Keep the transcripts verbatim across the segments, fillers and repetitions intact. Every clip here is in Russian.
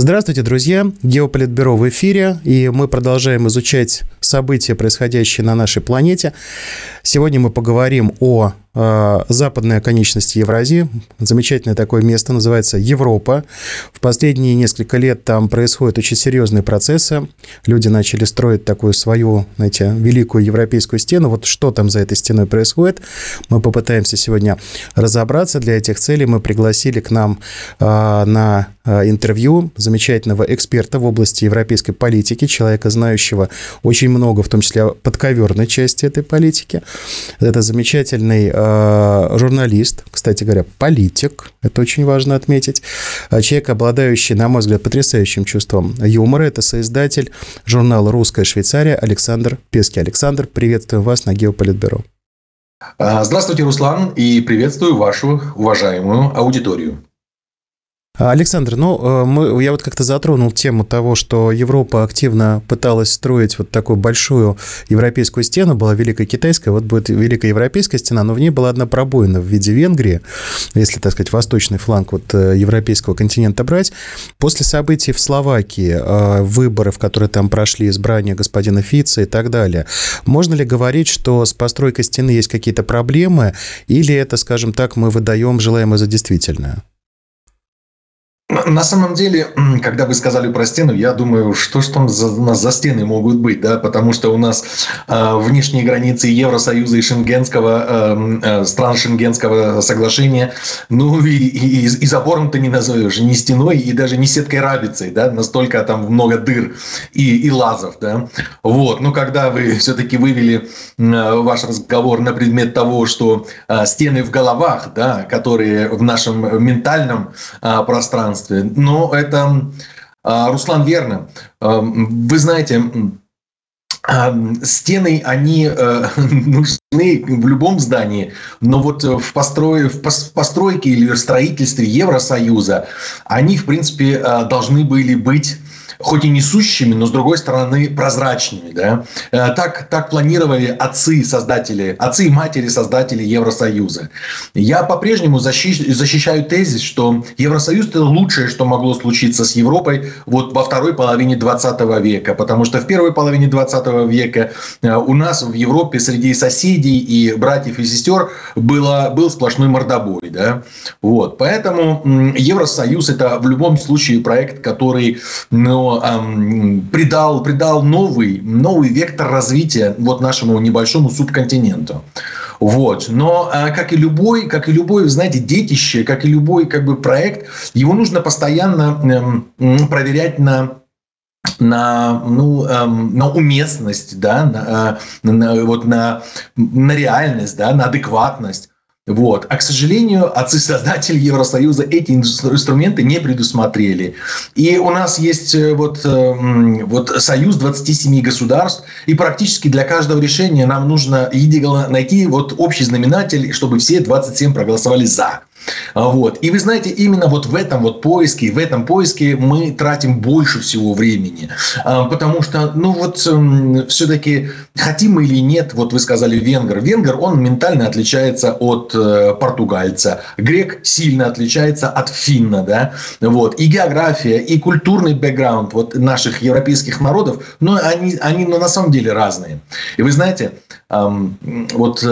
Здравствуйте, друзья! Геополитбюро в эфире, и мы продолжаем изучать события, происходящие на нашей планете. Сегодня мы поговорим о э, западной оконечности Евразии. Замечательное такое место, называется Европа. В последние несколько лет там происходят очень серьезные процессы. Люди начали строить такую свою, знаете, великую европейскую стену. Вот что там за этой стеной происходит, мы попытаемся сегодня разобраться. Для этих целей мы пригласили к нам э, на интервью замечательного эксперта в области европейской политики, человека, знающего очень много, в том числе о подковерной части этой политики. Это замечательный э, журналист, кстати говоря, политик, это очень важно отметить, человек, обладающий, на мой взгляд, потрясающим чувством юмора. Это соиздатель журнала «Русская Швейцария» Александр Песке. Александр, приветствую вас на Геополитбюро. Здравствуйте, Руслан, и приветствую вашу уважаемую аудиторию. Александр, ну, мы, я вот как-то затронул тему того, что Европа активно пыталась строить вот такую большую европейскую стену. Была Великая Китайская, вот будет Великая Европейская стена, но в ней была одна пробоина в виде Венгрии, если, так сказать, восточный фланг вот европейского континента брать. После событий в Словакии, выборов, которые там прошли, избрание господина Фица и так далее, можно ли говорить, что с постройкой стены есть какие-то проблемы, или это, скажем так, мы выдаем желаемое за действительное? На самом деле, когда вы сказали про стену, я думаю, что ж там за, у нас за стены могут быть, да, потому что у нас э, внешние границы Евросоюза и Шенгенского, э, стран Шенгенского соглашения, ну и, и, и забором ты не назовешь, не стеной и даже не сеткой рабицей, да, настолько там много дыр и, и лазов, да, вот, но когда вы все-таки вывели ваш разговор на предмет того, что э, стены в головах, да, которые в нашем ментальном э, пространстве. Но это, Руслан, верно. Вы знаете, стены, они нужны в любом здании, но вот в, построй, в постройке или в строительстве Евросоюза они, в принципе, должны были быть хоть и несущими, но, с другой стороны, прозрачными. Да? Так, так планировали отцы-создатели, отцы и матери-создатели Евросоюза. Я по-прежнему защищ, защищаю тезис, что Евросоюз – это лучшее, что могло случиться с Европой вот во второй половине двадцатого века. Потому что в первой половине двадцатого века у нас в Европе среди соседей и братьев и сестер было, был сплошной мордобой. Да? Вот. Поэтому Евросоюз – это в любом случае проект, который... Но Придал, придал новый, новый вектор развития вот нашему небольшому субконтиненту. Вот. Но как и любой, как и любой, знаете, детище, как и любой как бы, проект, его нужно постоянно проверять на... на, ну, эм, на уместность, да? на, э, на, вот на, на реальность, да? на адекватность. Вот. А, к сожалению, отцы-создатели Евросоюза эти инструменты не предусмотрели. И у нас есть вот, вот союз двадцати семи государств, и практически для каждого решения нам нужно найти вот общий знаменатель, чтобы все двадцать семь проголосовали «за». Вот. И вы знаете, именно вот в этом вот поиске, в этом поиске мы тратим больше всего времени. Потому что, ну вот, все-таки, хотим мы или нет, вот вы сказали венгр. Венгр, он ментально отличается от португальца. Грек сильно отличается от финна, да. Вот. И география, и культурный бэкграунд вот наших европейских народов, ну, они, они ну, на самом деле разные. И вы знаете, вот...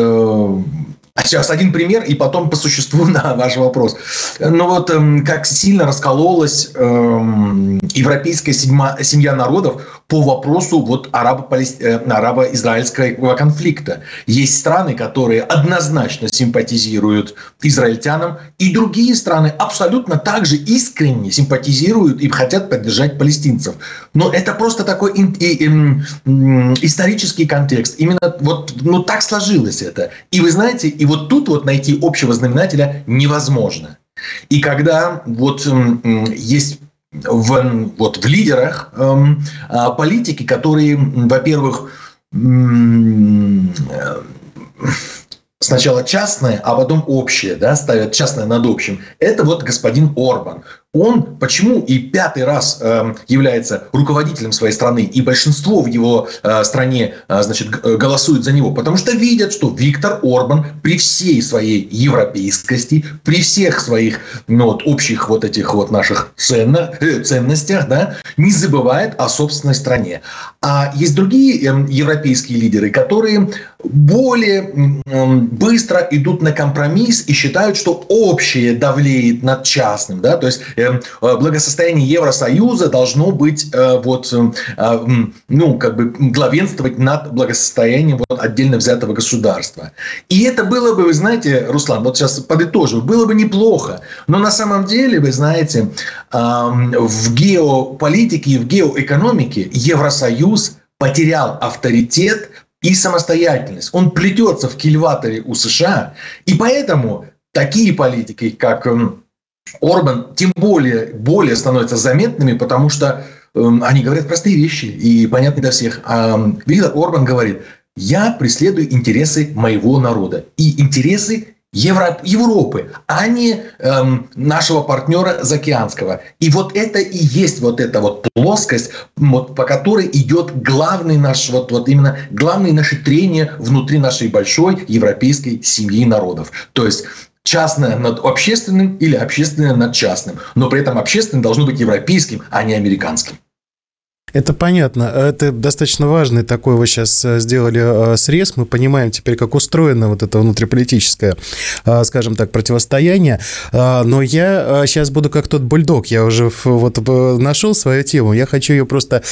Сейчас один пример, и потом по существу на ваш вопрос. Ну вот, как сильно раскололась эм, европейская семья, семья народов по вопросу вот, арабо-израильского конфликта. Есть страны, которые однозначно симпатизируют израильтянам, и другие страны абсолютно также искренне симпатизируют и хотят поддержать палестинцев. Но это просто такой ин- и, и, и, исторический контекст. Именно вот ну, так сложилось это. И вы знаете, и вот тут вот найти общего знаменателя невозможно. И когда вот есть в, вот в лидерах политики, которые, во-первых, сначала частное, а потом общее, да, ставят частное над общим, это вот господин Орбан. Он почему и пятый раз э, является руководителем своей страны, и большинство в его э, стране э, значит, голосует за него? Потому что видят, что Виктор Орбан при всей своей европейскости, при всех своих ну, вот, общих вот этих вот наших ценно, э, ценностях, да, не забывает о собственной стране. А есть другие э, европейские лидеры, которые более э, быстро идут на компромисс и считают, что общее давлеет над частным. Да? То есть благосостояние Евросоюза должно быть вот, ну, как бы главенствовать над благосостоянием вот, отдельно взятого государства. И это было бы, вы знаете, Руслан, вот сейчас подытожим, было бы неплохо. Но на самом деле, вы знаете, в геополитике и в геоэкономике Евросоюз потерял авторитет и самостоятельность. Он плетется в кильваторе у США. И поэтому такие политики, как Орбан, тем более, более становятся заметными, потому что э, они говорят простые вещи и понятны для всех. А, Виктор Орбан говорит: я преследую интересы моего народа и интересы Евро- Европы, а не э, нашего партнера заокеанского. И вот это и есть вот эта вот плоскость, вот, по которой идет главный наш, вот, вот именно главное наше трение внутри нашей большой европейской семьи народов. То есть частное над общественным или общественное над частным. Но при этом общественное должно быть европейским, а не американским. Это понятно. Это достаточно важный такой, вы сейчас сделали срез. Мы понимаем теперь, как устроено вот это внутриполитическое, скажем так, противостояние. Но я сейчас буду как тот бульдог. Я уже вот нашел свою тему. Я хочу ее просто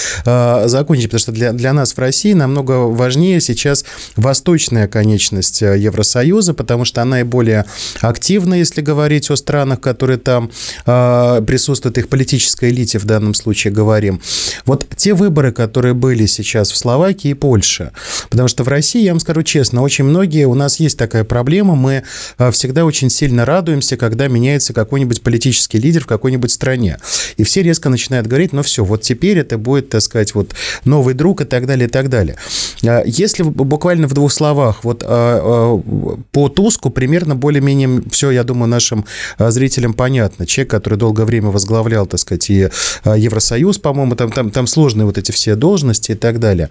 закончить, потому что для, для нас в России намного важнее сейчас восточная конечность Евросоюза, потому что она и более активна, если говорить о странах, которые там присутствуют, их политической элите в данном случае говорим. Вот те выборы, которые были сейчас в Словакии и Польше. Потому что в России, я вам скажу честно, очень многие, у нас есть такая проблема, мы всегда очень сильно радуемся, когда меняется какой-нибудь политический лидер в какой-нибудь стране. И все резко начинают говорить, ну все, вот теперь это будет, так сказать, вот новый друг и так далее, и так далее. Если буквально в двух словах, вот по Туску примерно более-менее все, я думаю, нашим зрителям понятно. Человек, который долгое время возглавлял, так сказать, и Евросоюз, по-моему, там, там, там сложные вот эти все должности и так далее.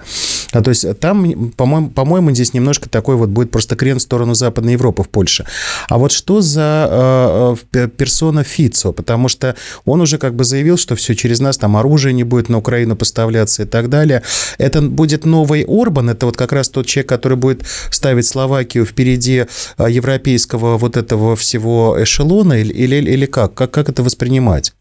А то есть там, по-моему, по-моему, здесь немножко такой вот будет просто крен в сторону Западной Европы в Польше. А вот что за э, персона Фицо? Потому что он уже как бы заявил, что все через нас, там оружие не будет на Украину поставляться и так далее. Это будет новый Орбан, это вот как раз тот человек, который будет ставить Словакию впереди европейского вот этого всего эшелона или, или, или как? как? Как это воспринимать?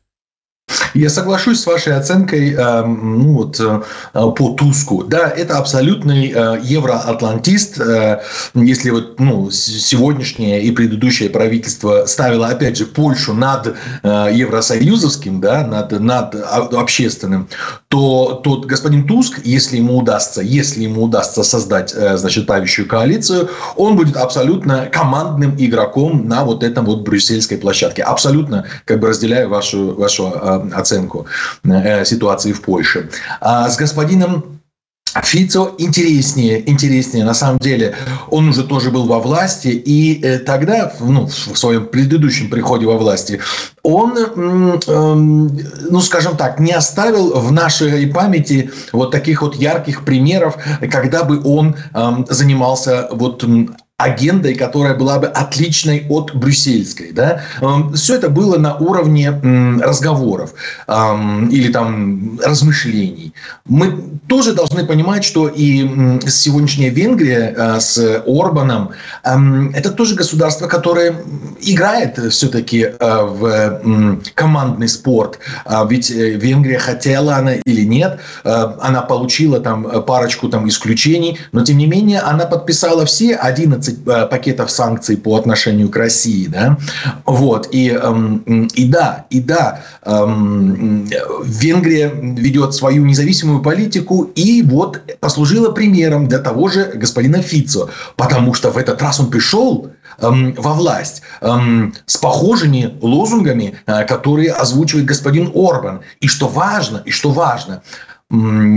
Я соглашусь с вашей оценкой э, ну вот, э, по Туску. Да, это абсолютный э, евроатлантист. Э, если вот, ну, сегодняшнее и предыдущее правительство ставило, опять же, Польшу над э, евросоюзовским, да, над, над общественным, то тот господин Туск, если ему удастся, если ему удастся создать э, значит, правящую коалицию, он будет абсолютно командным игроком на вот этом вот брюссельской площадке. Абсолютно как бы разделяю вашу, вашу оценку ситуации в Польше. А с господином Фицо интереснее, интереснее. На самом деле, он уже тоже был во власти, и тогда, ну, в своем предыдущем приходе во власти, он, ну, скажем так, не оставил в нашей памяти вот таких вот ярких примеров, когда бы он занимался вот агендой, которая была бы отличной от брюссельской. Да? Все это было на уровне разговоров или там размышлений. Мы тоже должны понимать, что и сегодняшняя Венгрия с Орбаном – это тоже государство, которое играет все-таки в командный спорт. Ведь Венгрия, хотела она или нет, она получила там парочку там исключений, но тем не менее она подписала все одиннадцать пакетов санкций по отношению к России, да, вот, и, и да, и да, Венгрия ведет свою независимую политику и вот послужила примером для того же господина Фицо, потому что в этот раз он пришел во власть с похожими лозунгами, которые озвучивает господин Орбан, и что важно, и что важно,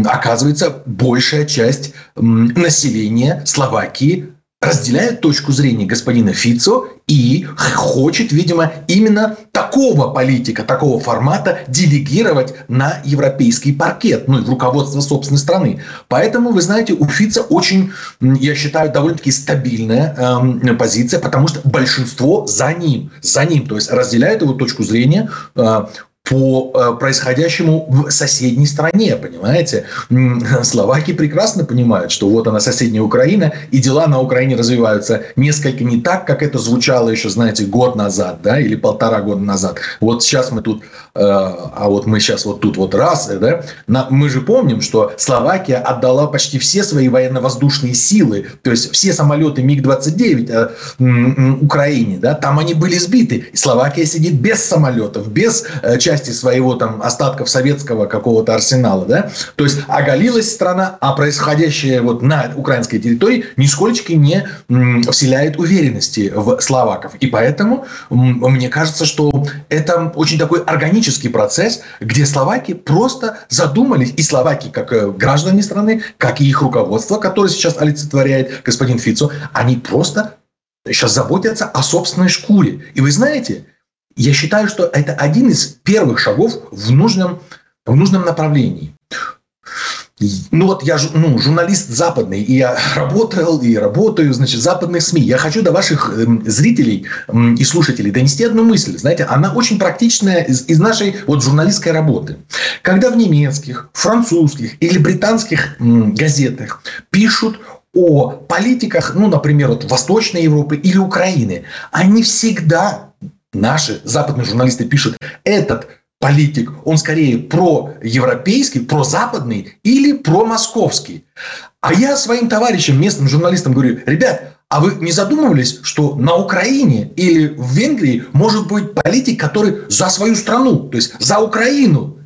оказывается, большая часть населения Словакии разделяет точку зрения господина Фицо и хочет, видимо, именно такого политика, такого формата делегировать на европейский паркет, ну и в руководство собственной страны. Поэтому, вы знаете, у Фицо очень, я считаю, довольно-таки стабильная э, позиция, потому что большинство за ним, за ним, то есть разделяет его точку зрения э, по происходящему в соседней стране, понимаете? Словаки прекрасно понимают, что вот она соседняя Украина, и дела на Украине развиваются несколько не так, как это звучало еще, знаете, год назад, да, или полтора года назад. Вот сейчас мы тут, э, а вот мы сейчас вот тут вот раз, да, на, мы же помним, что Словакия отдала почти все свои военно-воздушные силы, то есть все самолеты миг двадцать девять э, э, Украине, да, там они были сбиты. И Словакия сидит без самолетов, без э, части своего там остатков советского какого-то арсенала, да, то есть оголилась страна, а происходящее вот на украинской территории нисколько не вселяет уверенности в словаков. И поэтому мне кажется, что это очень такой органический процесс, где словаки просто задумались, и словаки как граждане страны, как и их руководство, которое сейчас олицетворяет господин Фицо, они просто сейчас заботятся о собственной шкуре. И вы знаете, я считаю, что это один из первых шагов в нужном, в нужном направлении. Ну вот я ну, журналист западный, и я работал и работаю, значит, в западных СМИ. Я хочу до ваших зрителей и слушателей донести одну мысль. Знаете, она очень практичная из, из нашей вот журналистской работы. Когда в немецких, французских или британских газетах пишут о политиках, ну, например, вот Восточной Европы или Украины, они всегда... Наши западные журналисты пишут, этот политик, он скорее проевропейский, прозападный или промосковский. А я своим товарищам, местным журналистам говорю, ребят, а вы не задумывались, что на Украине или в Венгрии может быть политик, который за свою страну, то есть за Украину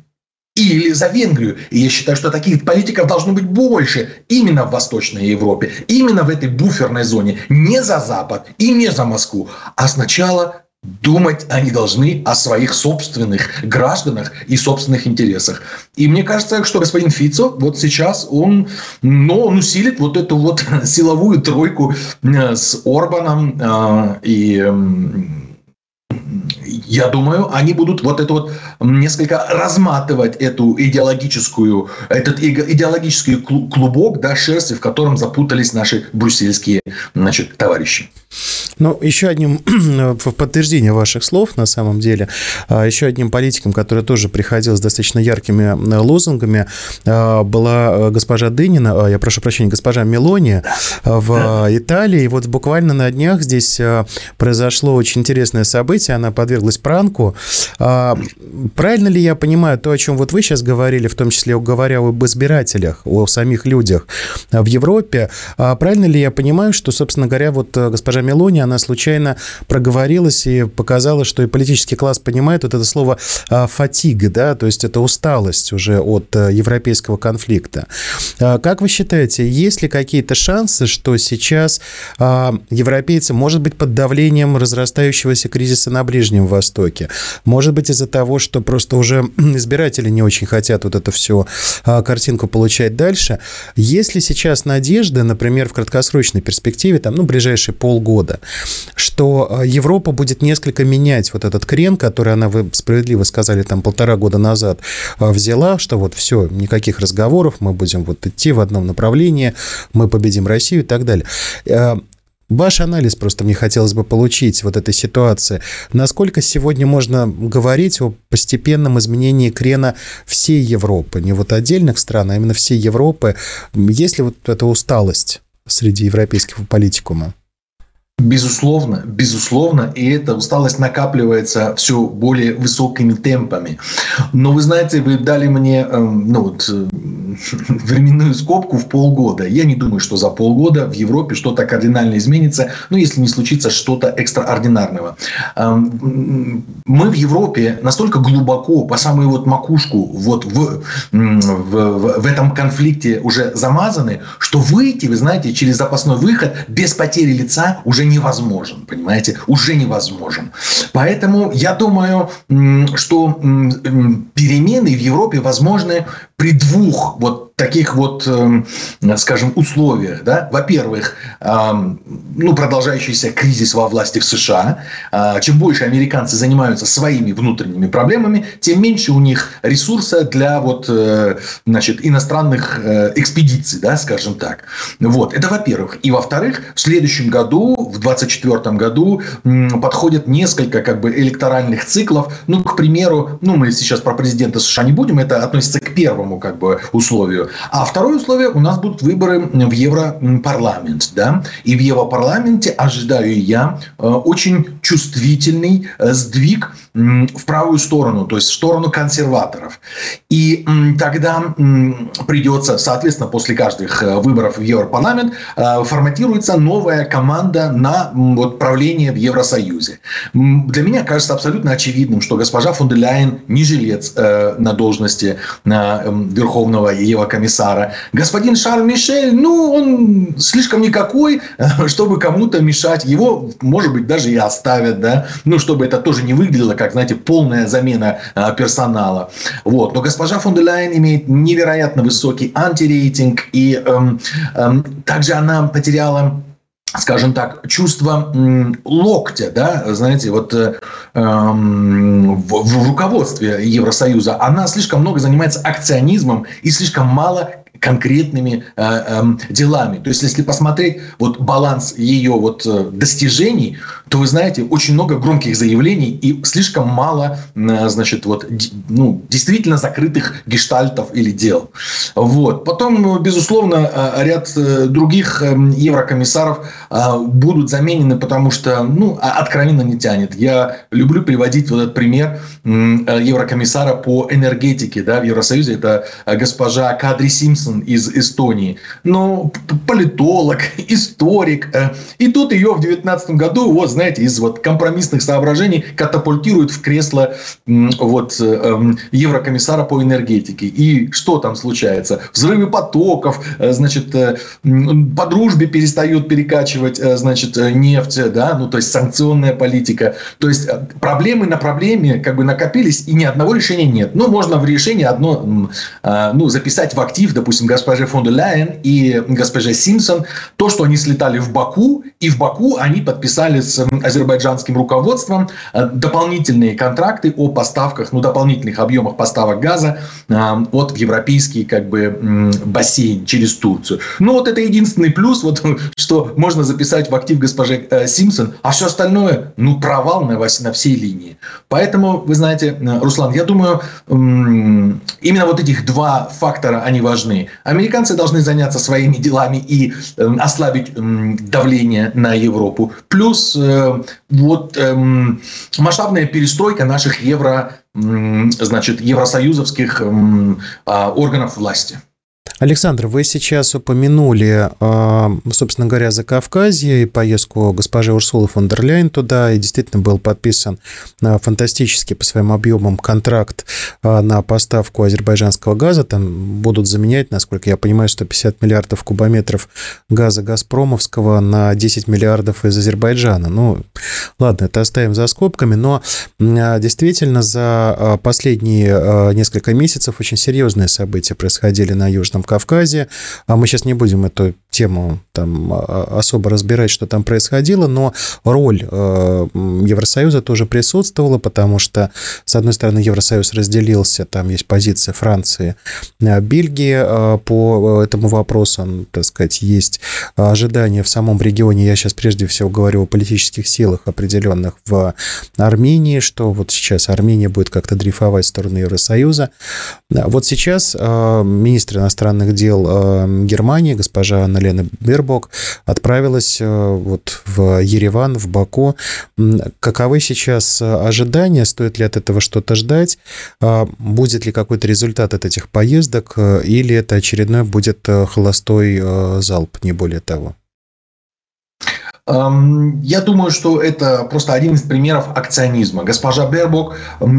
или за Венгрию. И я считаю, что таких политиков должно быть больше именно в Восточной Европе, именно в этой буферной зоне, не за Запад и не за Москву, а сначала... Думать они должны о своих собственных гражданах и собственных интересах. И мне кажется, что господин Фицо вот сейчас, он, но он усилит вот эту вот силовую тройку с Орбаном. И я думаю, они будут вот это вот несколько разматывать эту идеологическую, этот идеологический клубок, да, шерсти, в котором запутались наши брюссельские, значит, товарищи. Ну, еще одним, в подтверждение ваших слов, на самом деле, еще одним политиком, который тоже приходил с достаточно яркими лозунгами, была госпожа Дынина, я прошу прощения, госпожа Мелони в Италии. И вот буквально на днях здесь произошло очень интересное событие, она подверглась пранку. Правильно ли я понимаю то, о чем вот вы сейчас говорили, в том числе говоря об избирателях, о самих людях в Европе, правильно ли я понимаю, что, собственно говоря, вот госпожа Мелони, она случайно проговорилась и показала, что и политический класс понимает вот это слово «фатига», да, то есть это усталость уже от европейского конфликта. Как вы считаете, есть ли какие-то шансы, что сейчас европейцы, может быть, под давлением разрастающегося кризиса на Ближнем Востоке, может быть, из-за того, что просто уже избиратели не очень хотят вот эту всю картинку получать дальше, есть ли сейчас надежда, например, в краткосрочной перспективе, там, ну, ближайшие полгода, что Европа будет несколько менять вот этот крен, который она, вы справедливо сказали, там полтора года назад взяла, что вот все, никаких разговоров, мы будем вот идти в одном направлении, мы победим Россию и так далее. Ваш анализ просто мне хотелось бы получить вот этой ситуации. Насколько сегодня можно говорить о постепенном изменении крена всей Европы, не вот отдельных стран, а именно всей Европы? Есть ли вот эта усталость среди европейского политикума? Безусловно, безусловно, и эта усталость накапливается все более высокими темпами. Но вы знаете, вы дали мне ну, вот, временную скобку в полгода. Я не думаю, что за полгода в Европе что-то кардинально изменится, ну, если не случится что-то экстраординарного. Мы в Европе настолько глубоко, по самую вот макушку, вот в, в, в этом конфликте уже замазаны, что выйти, вы знаете, через запасной выход без потери лица уже невозможен, понимаете, уже невозможен. Поэтому я думаю, что перемены в Европе возможны при двух вот таких вот, скажем, условиях. Да? Во-первых, ну, продолжающийся кризис во власти в США. Чем больше американцы занимаются своими внутренними проблемами, тем меньше у них ресурса для вот, значит, иностранных экспедиций, да, скажем так. Вот. Это во-первых. И во-вторых, в следующем году, в двадцать четвёртом году, подходит несколько как бы электоральных циклов. Ну, к примеру, ну, мы сейчас про президента США не будем, это относится к первому как бы условию. А второе условие, у нас будут выборы в Европарламент. Да? И в Европарламенте ожидаю я очень чувствительный сдвиг в правую сторону, то есть в сторону консерваторов. И тогда придется, соответственно, после каждых выборов в Европарламент форматируется новая команда на вот, правление в Евросоюзе. Для меня кажется абсолютно очевидным, что госпожа фон дер Ляйен не жилец э, на должности э, Верховного Еврокомиссара. Господин Шарль Мишель, ну, он слишком никакой, чтобы кому-то мешать. Его, может быть, даже и оставят, да, ну, чтобы это тоже не выглядело, как, знаете, полная замена э, персонала. Вот. Но госпожа фон дер Ляйен имеет невероятно высокий антирейтинг, и э, э, также она потеряла, скажем так, чувство локтя, да, знаете, вот э, в, в руководстве Евросоюза. Она слишком много занимается акционизмом и слишком мало конкретными э, э, делами. То есть, если посмотреть вот, баланс ее вот, достижений, то, вы знаете, очень много громких заявлений и слишком мало э, значит, вот, д- ну, действительно закрытых гештальтов или дел. Вот. Потом, безусловно, ряд других еврокомиссаров э, будут заменены, потому что ну, откровенно не тянет. Я люблю приводить вот этот пример э, еврокомиссара по энергетике, да, в Евросоюзе. Это госпожа Кадри Симсон из Эстонии, но политолог, историк. И тут ее в девятнадцатом году, вот знаете, из вот компромиссных соображений катапультируют в кресло вот, еврокомиссара по энергетике. И что там случается? Взрывы потоков, значит, по дружбе перестают перекачивать, значит, нефть, да, ну то есть санкционная политика. То есть проблемы на проблеме как бы накопились, и ни одного решения нет. Ну, можно в решение одно, ну, записать в актив, допустим, допустим, госпоже фон дер Ляйен и госпоже Симпсон, то, что они слетали в Баку, и в Баку они подписали с азербайджанским руководством дополнительные контракты о поставках, ну, дополнительных объемах поставок газа от европейский, как бы, бассейн через Турцию. Ну, вот это единственный плюс, вот, что можно записать в актив госпожи Симпсон, а все остальное, ну, провал на, на всей линии. Поэтому, вы знаете, Руслан, я думаю, именно вот этих два фактора, они важны. Американцы должны заняться своими делами и э, ослабить э, давление на Европу. Плюс э, вот, э, масштабная перестройка наших евро, э, значит, евросоюзовских э, э, органов власти. Александр, вы сейчас упомянули, собственно говоря, Закавказье и поездку госпожи Урсулы фон дер Ляйен туда. И действительно был подписан фантастический по своим объемам контракт на поставку азербайджанского газа. Там будут заменять, насколько я понимаю, сто пятьдесят миллиардов кубометров газа газпромовского на десять миллиардов из Азербайджана. Ну, ладно, это оставим за скобками. Но действительно за последние несколько месяцев очень серьезные события происходили на Южном Кавказе. Кавказе. Мы сейчас не будем эту тему там особо разбирать, что там происходило, но роль Евросоюза тоже присутствовала, потому что, с одной стороны, Евросоюз разделился, там есть позиция Франции, Бельгии по этому вопросу, так сказать, есть ожидания в самом регионе, я сейчас прежде всего говорю о политических силах определенных в Армении, что вот сейчас Армения будет как-то дрейфовать в сторону Евросоюза. Вот сейчас министр иностранных дел Германии, госпожа Анна Лена Бербок, отправилась вот в Ереван, в Баку. Каковы сейчас ожидания? Стоит ли от этого что-то ждать? Будет ли какой-то результат от этих поездок? Или это очередной будет холостой залп, не более того? Я думаю, что это просто один из примеров акционизма. Госпожа Бербок,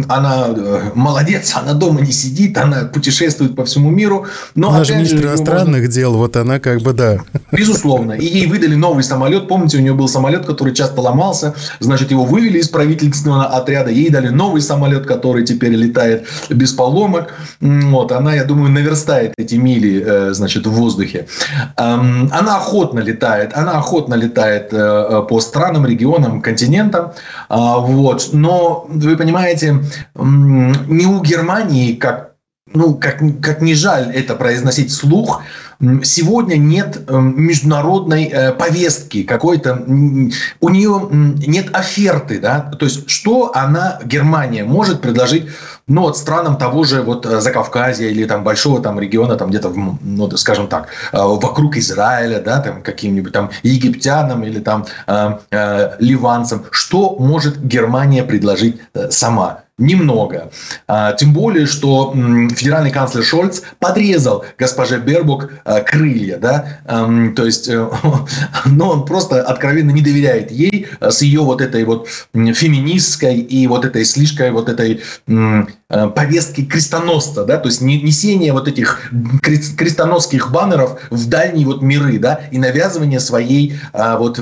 она молодец, она дома не сидит, она путешествует по всему миру. Но она же министр иностранных можно... дел, вот она как бы, да. Безусловно. И ей выдали новый самолет. Помните, у нее был самолет, который часто ломался. Значит, его вывели из правительственного отряда. Ей дали новый самолет, который теперь летает без поломок. Вот. Она, я думаю, наверстает эти мили, значит, в воздухе. Она охотно летает. Она охотно летает по странам, регионам, континентам. Вот. Но, вы понимаете, не у Германии, как Ну, как, как не жаль это произносить вслух, сегодня нет международной повестки какой-то, у нее нет оферты, да, то есть что она, Германия, может предложить, ну, вот странам того же вот Закавказья или там большого там региона, там где-то, ну, скажем так, вокруг Израиля, да, там каким-нибудь там египтянам или там э, э, ливанцам, что может Германия предложить сама? Немного. Тем более, что федеральный канцлер Шольц подрезал госпоже Бербок крылья, да, то есть, но он просто откровенно не доверяет ей с ее вот этой вот феминистской и вот этой слишком вот этой повестки крестоносца, да, то есть несение вот этих крестоносских баннеров в дальние вот миры, да, и навязывание своей вот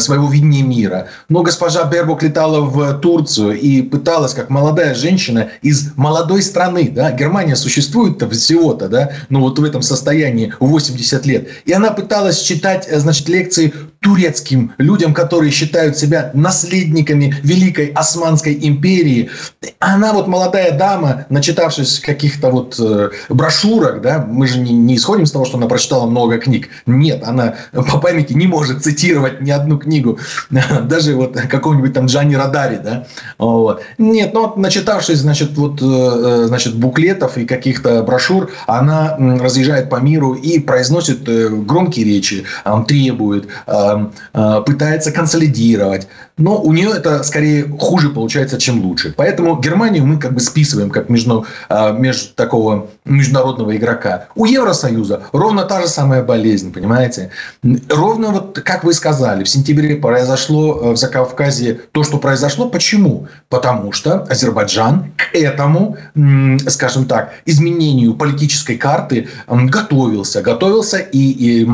своего видения мира. Но госпожа Бербок летала в Турцию и пыталась как молодая женщина из молодой страны, да, Германия существует-то всего-то, да, ну вот в этом состоянии восемьдесят лет, и она пыталась читать, значит, лекции турецким людям, которые считают себя наследниками Великой Османской империи. Она вот молодая дама, начитавшись каких-то вот э, брошюрок, да, мы же не, не исходим с того, что она прочитала много книг. Нет, она по памяти не может цитировать ни одну книгу, даже вот какого-нибудь там Джани Родари, да, вот. Нет, ну, начитавшись, значит, вот, э, значит, буклетов и каких-то брошюр, она э, разъезжает по миру и произносит э, громкие речи, э, требует, э, э, пытается консолидировать. Но у нее это скорее хуже получается, чем лучше. Поэтому Германию мы как бы списываем как между, между такого международного игрока. У Евросоюза ровно та же самая болезнь, понимаете? Ровно вот, как вы сказали, в сентябре произошло в Закавказье то, что произошло. Почему? Потому что Азербайджан к этому, скажем так, изменению политической карты готовился. Готовился и, и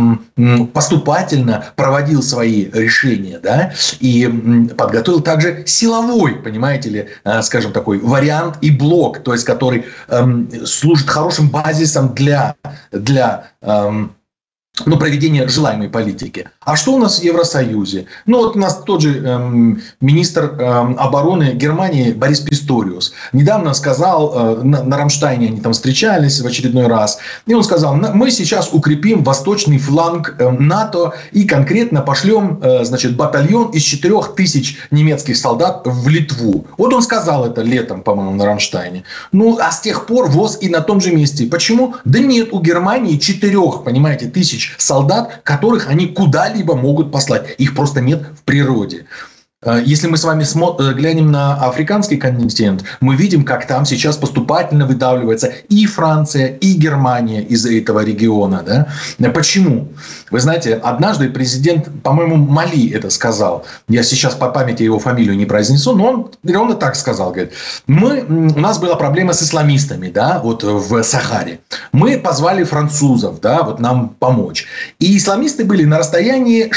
поступательно проводил свои решения, да, и подготовил также силовой, понимаете ли, скажем, такой вариант и блок, то есть который эм, служит хорошим базисом для, для эм, ну, проведения желаемой политики. А что у нас в Евросоюзе? Ну, вот у нас тот же эм, министр эм, обороны Германии Борис Писториус недавно сказал, э, на, на Рамштайне они там встречались в очередной раз, и он сказал, мы сейчас укрепим восточный фланг э, НАТО и конкретно пошлем, э, значит, батальон из четырех тысяч немецких солдат в Литву. Вот он сказал это летом, по-моему, на Рамштайне. Ну, а с тех пор ВОЗ и на том же месте. Почему? Да нет, у Германии четырех, понимаете, тысяч солдат, которых они куда-либо могут послать. Их просто нет в природе. Если мы с вами глянем на африканский континент, мы видим, как там сейчас поступательно выдавливается и Франция, и Германия из этого региона. Да? Почему? Вы знаете, однажды президент, по-моему, Мали это сказал. Я сейчас по памяти его фамилию не произнесу, но он ровно так сказал. Говорит, мы, у нас была проблема с исламистами, да, вот в Сахаре. Мы позвали французов, да, вот нам помочь. И исламисты были на расстоянии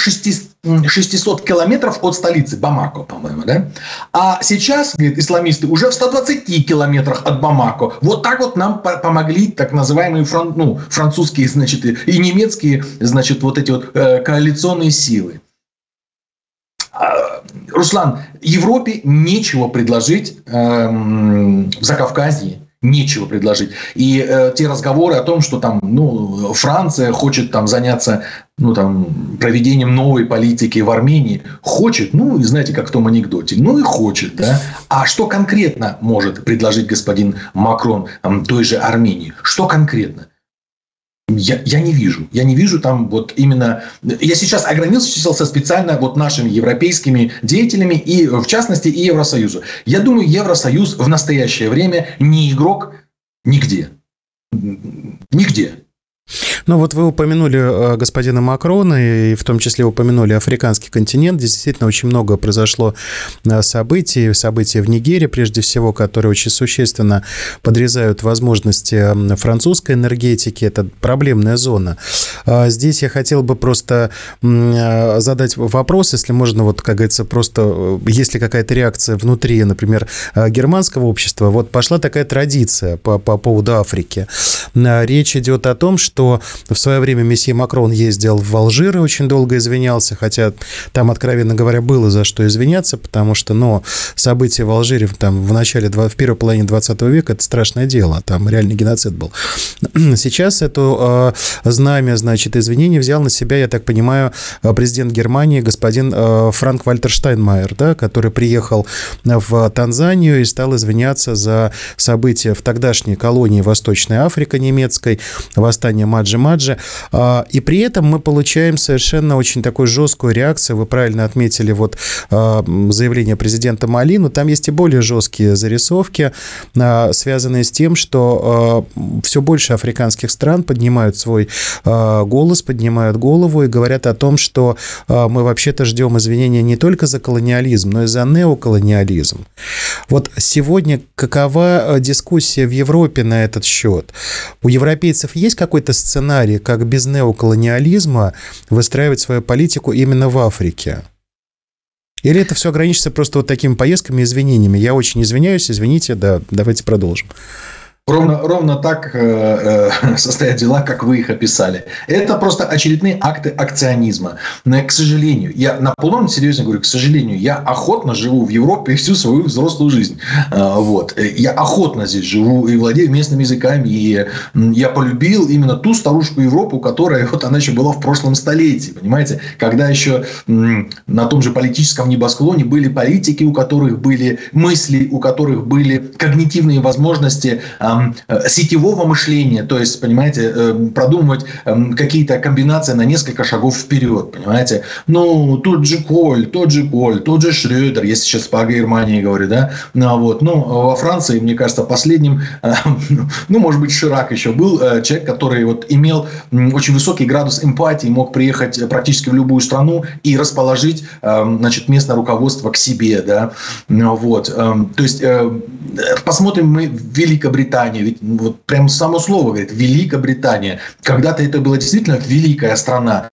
шестисот километров от столицы, Бамако, по-моему, да? А сейчас, говорит, исламисты уже в ста двадцати километрах от Бамако. Вот так вот нам помогли так называемые фран... ну, французские, значит, и немецкие, значит, вот эти вот э, коалиционные силы. Руслан, Европе нечего предложить эм, в Закавказье. Нечего предложить. И э, те разговоры о том, что там, ну, Франция хочет там заняться, ну, там, проведением новой политики в Армении. Хочет, ну, и знаете, как в том анекдоте. Ну, и хочет, да. А что конкретно может предложить господин Макрон там, той же Армении? Что конкретно? Я, я не вижу. Я не вижу там вот именно... Я сейчас ограничился специально вот нашими европейскими деятелями, и в частности и Евросоюзу. Я думаю, Евросоюз в настоящее время не игрок нигде. Нигде. Ну вот вы упомянули господина Макрона, и в том числе упомянули африканский континент. Здесь действительно очень много произошло событий, события в Нигерии, прежде всего, которые очень существенно подрезают возможности французской энергетики. Это проблемная зона. Здесь я хотел бы просто задать вопрос, если можно, вот, как говорится, просто, есть ли какая-то реакция внутри, например, германского общества. Вот пошла такая традиция по, по поводу Африки. Речь идет о том, что в свое время месье Макрон ездил в Алжир и очень долго извинялся, хотя там, откровенно говоря, было за что извиняться, потому что, ну, события в Алжире там, в начале, в первой половине двадцатого века, это страшное дело, там реальный геноцид был. Сейчас это э, знамя, значит, извинений взял на себя, я так понимаю, президент Германии господин э, Франк-Вальтер Штайнмайер, да, который приехал в Танзанию и стал извиняться за события в тогдашней колонии Восточной Африки немецкой, восстание Маджи-Маджи. Э, и при этом мы получаем совершенно очень такую жесткую реакцию. Вы правильно отметили вот э, заявление президента Мали, но там есть и более жесткие зарисовки, э, связанные с тем, что э, все больше африканских стран поднимают свой э, голос, поднимают голову и говорят о том, что э, мы вообще-то ждем извинения не только за колониализм, но и за неоколониализм. Вот сегодня какова дискуссия в Европе на этот счет? У европейцев есть какой-то сценарий, как без неоколониализма выстраивать свою политику именно в Африке? Или это все ограничится просто вот такими поездками и извинениями? Я очень извиняюсь, извините, да, давайте продолжим. Ровно, ровно так э, э, состоят дела, как вы их описали. Это просто очередные акты акционизма. Но, к сожалению, я на полном серьезно говорю, к сожалению, я охотно живу в Европе всю свою взрослую жизнь. Э, вот. Я охотно здесь живу и владею местными языками. И я полюбил именно ту старушку Европу, которая вот она еще была в прошлом столетии. Понимаете? Когда еще м- на том же политическом небосклоне были политики, у которых были мысли, у которых были когнитивные возможности э, сетевого мышления, то есть, понимаете, продумывать какие-то комбинации на несколько шагов вперед, понимаете. Ну, тот же Коль, тот же Коль, тот же Шрёдер, если сейчас по Германии говорю, да, ну, вот, ну, во Франции, мне кажется, последним, ну, может быть, Ширак еще был, человек, который вот имел очень высокий градус эмпатии, мог приехать практически в любую страну и расположить, значит, местное руководство к себе, да, вот, то есть, посмотрим мы в Великобритании. Ведь вот прям само слово говорит Великобритания. Когда-то это была действительно великая страна.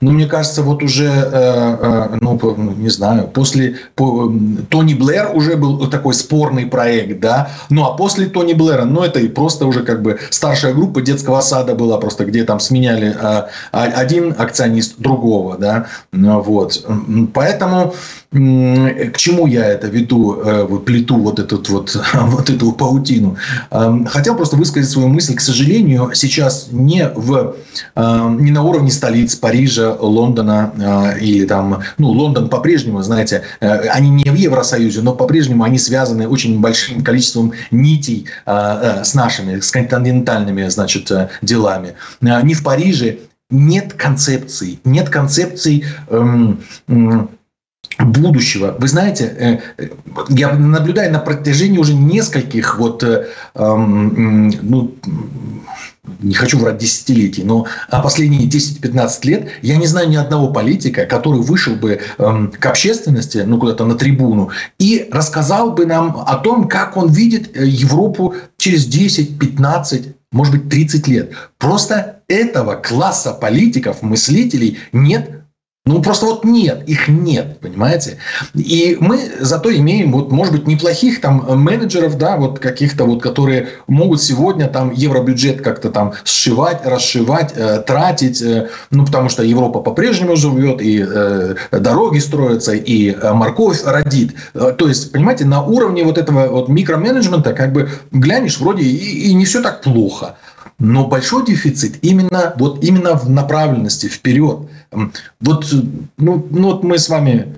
Но мне кажется, вот уже, э, э, ну, не знаю, после по, Тони Блэр уже был такой спорный проект, да. Ну, а после Тони Блэра, ну, это и просто уже как бы старшая группа детского сада была просто, где там сменяли э, один акционист другого, да. Вот. Поэтому э, к чему я это веду, э, плету вот, этот, вот, вот эту паутину? Э, хотел просто высказать свою мысль. К сожалению, сейчас не, в, э, не на уровне столиц Парижа, Парижа, Лондона э, или там, ну, Лондон по-прежнему, знаете, э, они не в Евросоюзе, но по-прежнему они связаны очень большим количеством нитей э, э, с нашими, с континентальными, значит, э, делами. Э, не в Париже нет концепций, нет концепций. Э, э, будущего. Вы знаете, я наблюдаю на протяжении уже нескольких вот, эм, ну, не хочу врать десятилетий, но последние десять-пятнадцать лет я не знаю ни одного политика, который вышел бы эм, к общественности, ну, куда-то на трибуну, и рассказал бы нам о том, как он видит Европу через десять-пятнадцать, может быть, тридцать лет. Просто этого класса политиков, мыслителей нет. Ну, просто вот нет, их нет, понимаете? И мы зато имеем, вот, может быть, неплохих там менеджеров, да, вот каких-то вот, которые могут сегодня там евробюджет как-то там сшивать, расшивать, э, тратить, э, ну, потому что Европа по-прежнему живет, и э, дороги строятся, и э, морковь родит. То есть, понимаете, на уровне вот этого вот микроменеджмента, как бы, глянешь, вроде и, и не все так плохо. Но большой дефицит именно, вот, именно в направленности вперед. Вот, ну, ну, вот мы с вами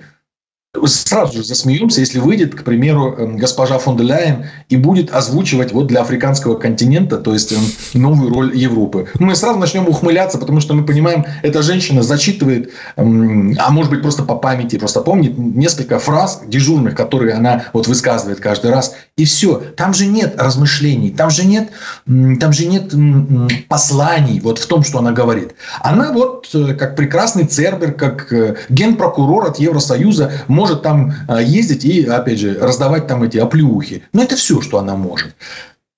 сразу же засмеемся, если выйдет, к примеру, госпожа фон дер Ляйен и будет озвучивать вот для африканского континента, то есть новую роль Европы. Мы сразу начнем ухмыляться, потому что мы понимаем, эта женщина зачитывает, а может быть просто по памяти, просто помнит несколько фраз дежурных, которые она вот высказывает каждый раз, и все. Там же нет размышлений, там же нет, там же нет посланий вот в том, что она говорит. Она вот как прекрасный Цербер, как генпрокурор от Евросоюза может там ездить и, опять же, раздавать там эти оплеухи. Но это все, что она может.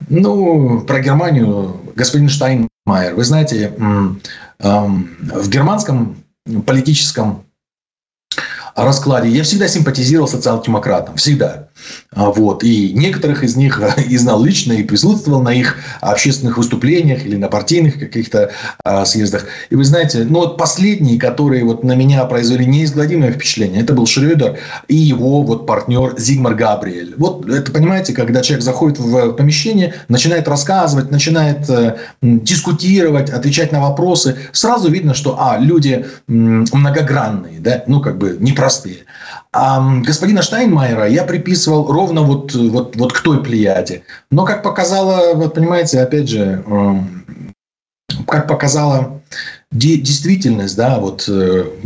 Ну, про Германию, господин Штайнмайер, вы знаете, в германском политическом раскладе я всегда симпатизировал социал-демократам, всегда. Вот. И некоторых из них и знал лично, и присутствовал на их общественных выступлениях или на партийных каких-то а, съездах. И вы знаете, ну вот последние, которые вот на меня произвели неизгладимое впечатление, это был Шрёдер и его вот партнер Зигмар Габриэль. Вот это, понимаете, когда человек заходит в помещение, начинает рассказывать, начинает э, дискутировать, отвечать на вопросы, сразу видно, что а, люди м, многогранные, да, ну как бы непростые. А господина Штайнмайера я приписывал ровно вот, вот, вот к той плеяде. Но, как показала, вот понимаете, опять же, как показала действительность, да, вот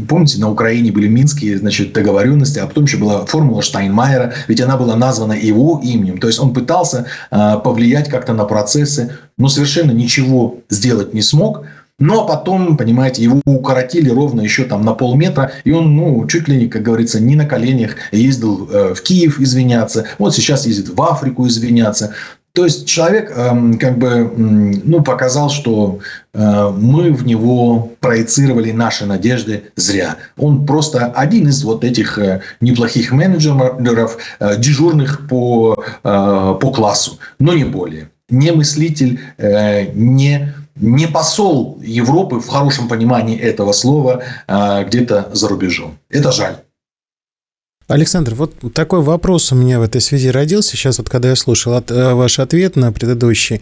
помните, на Украине были минские, значит, договоренности, а потом еще была формула Штайнмайера, ведь она была названа его именем. То есть он пытался повлиять как-то на процессы, но совершенно ничего сделать не смог. Но потом, понимаете, его укоротили ровно еще там на полметра, и он, ну, чуть ли, как говорится, не на коленях ездил в Киев извиняться, вот сейчас ездит в Африку извиняться. То есть человек эм, как бы эм, ну, показал, что э, мы в него проецировали наши надежды зря. Он просто один из вот этих э, неплохих менеджеров, э, дежурных по, э, по классу, но не более. Не мыслитель, э, не... не посол Европы в хорошем понимании этого слова где-то за рубежом. Это жаль. Александр, вот такой вопрос у меня в этой связи родился. Сейчас вот когда я слушал от, ваш ответ на предыдущий.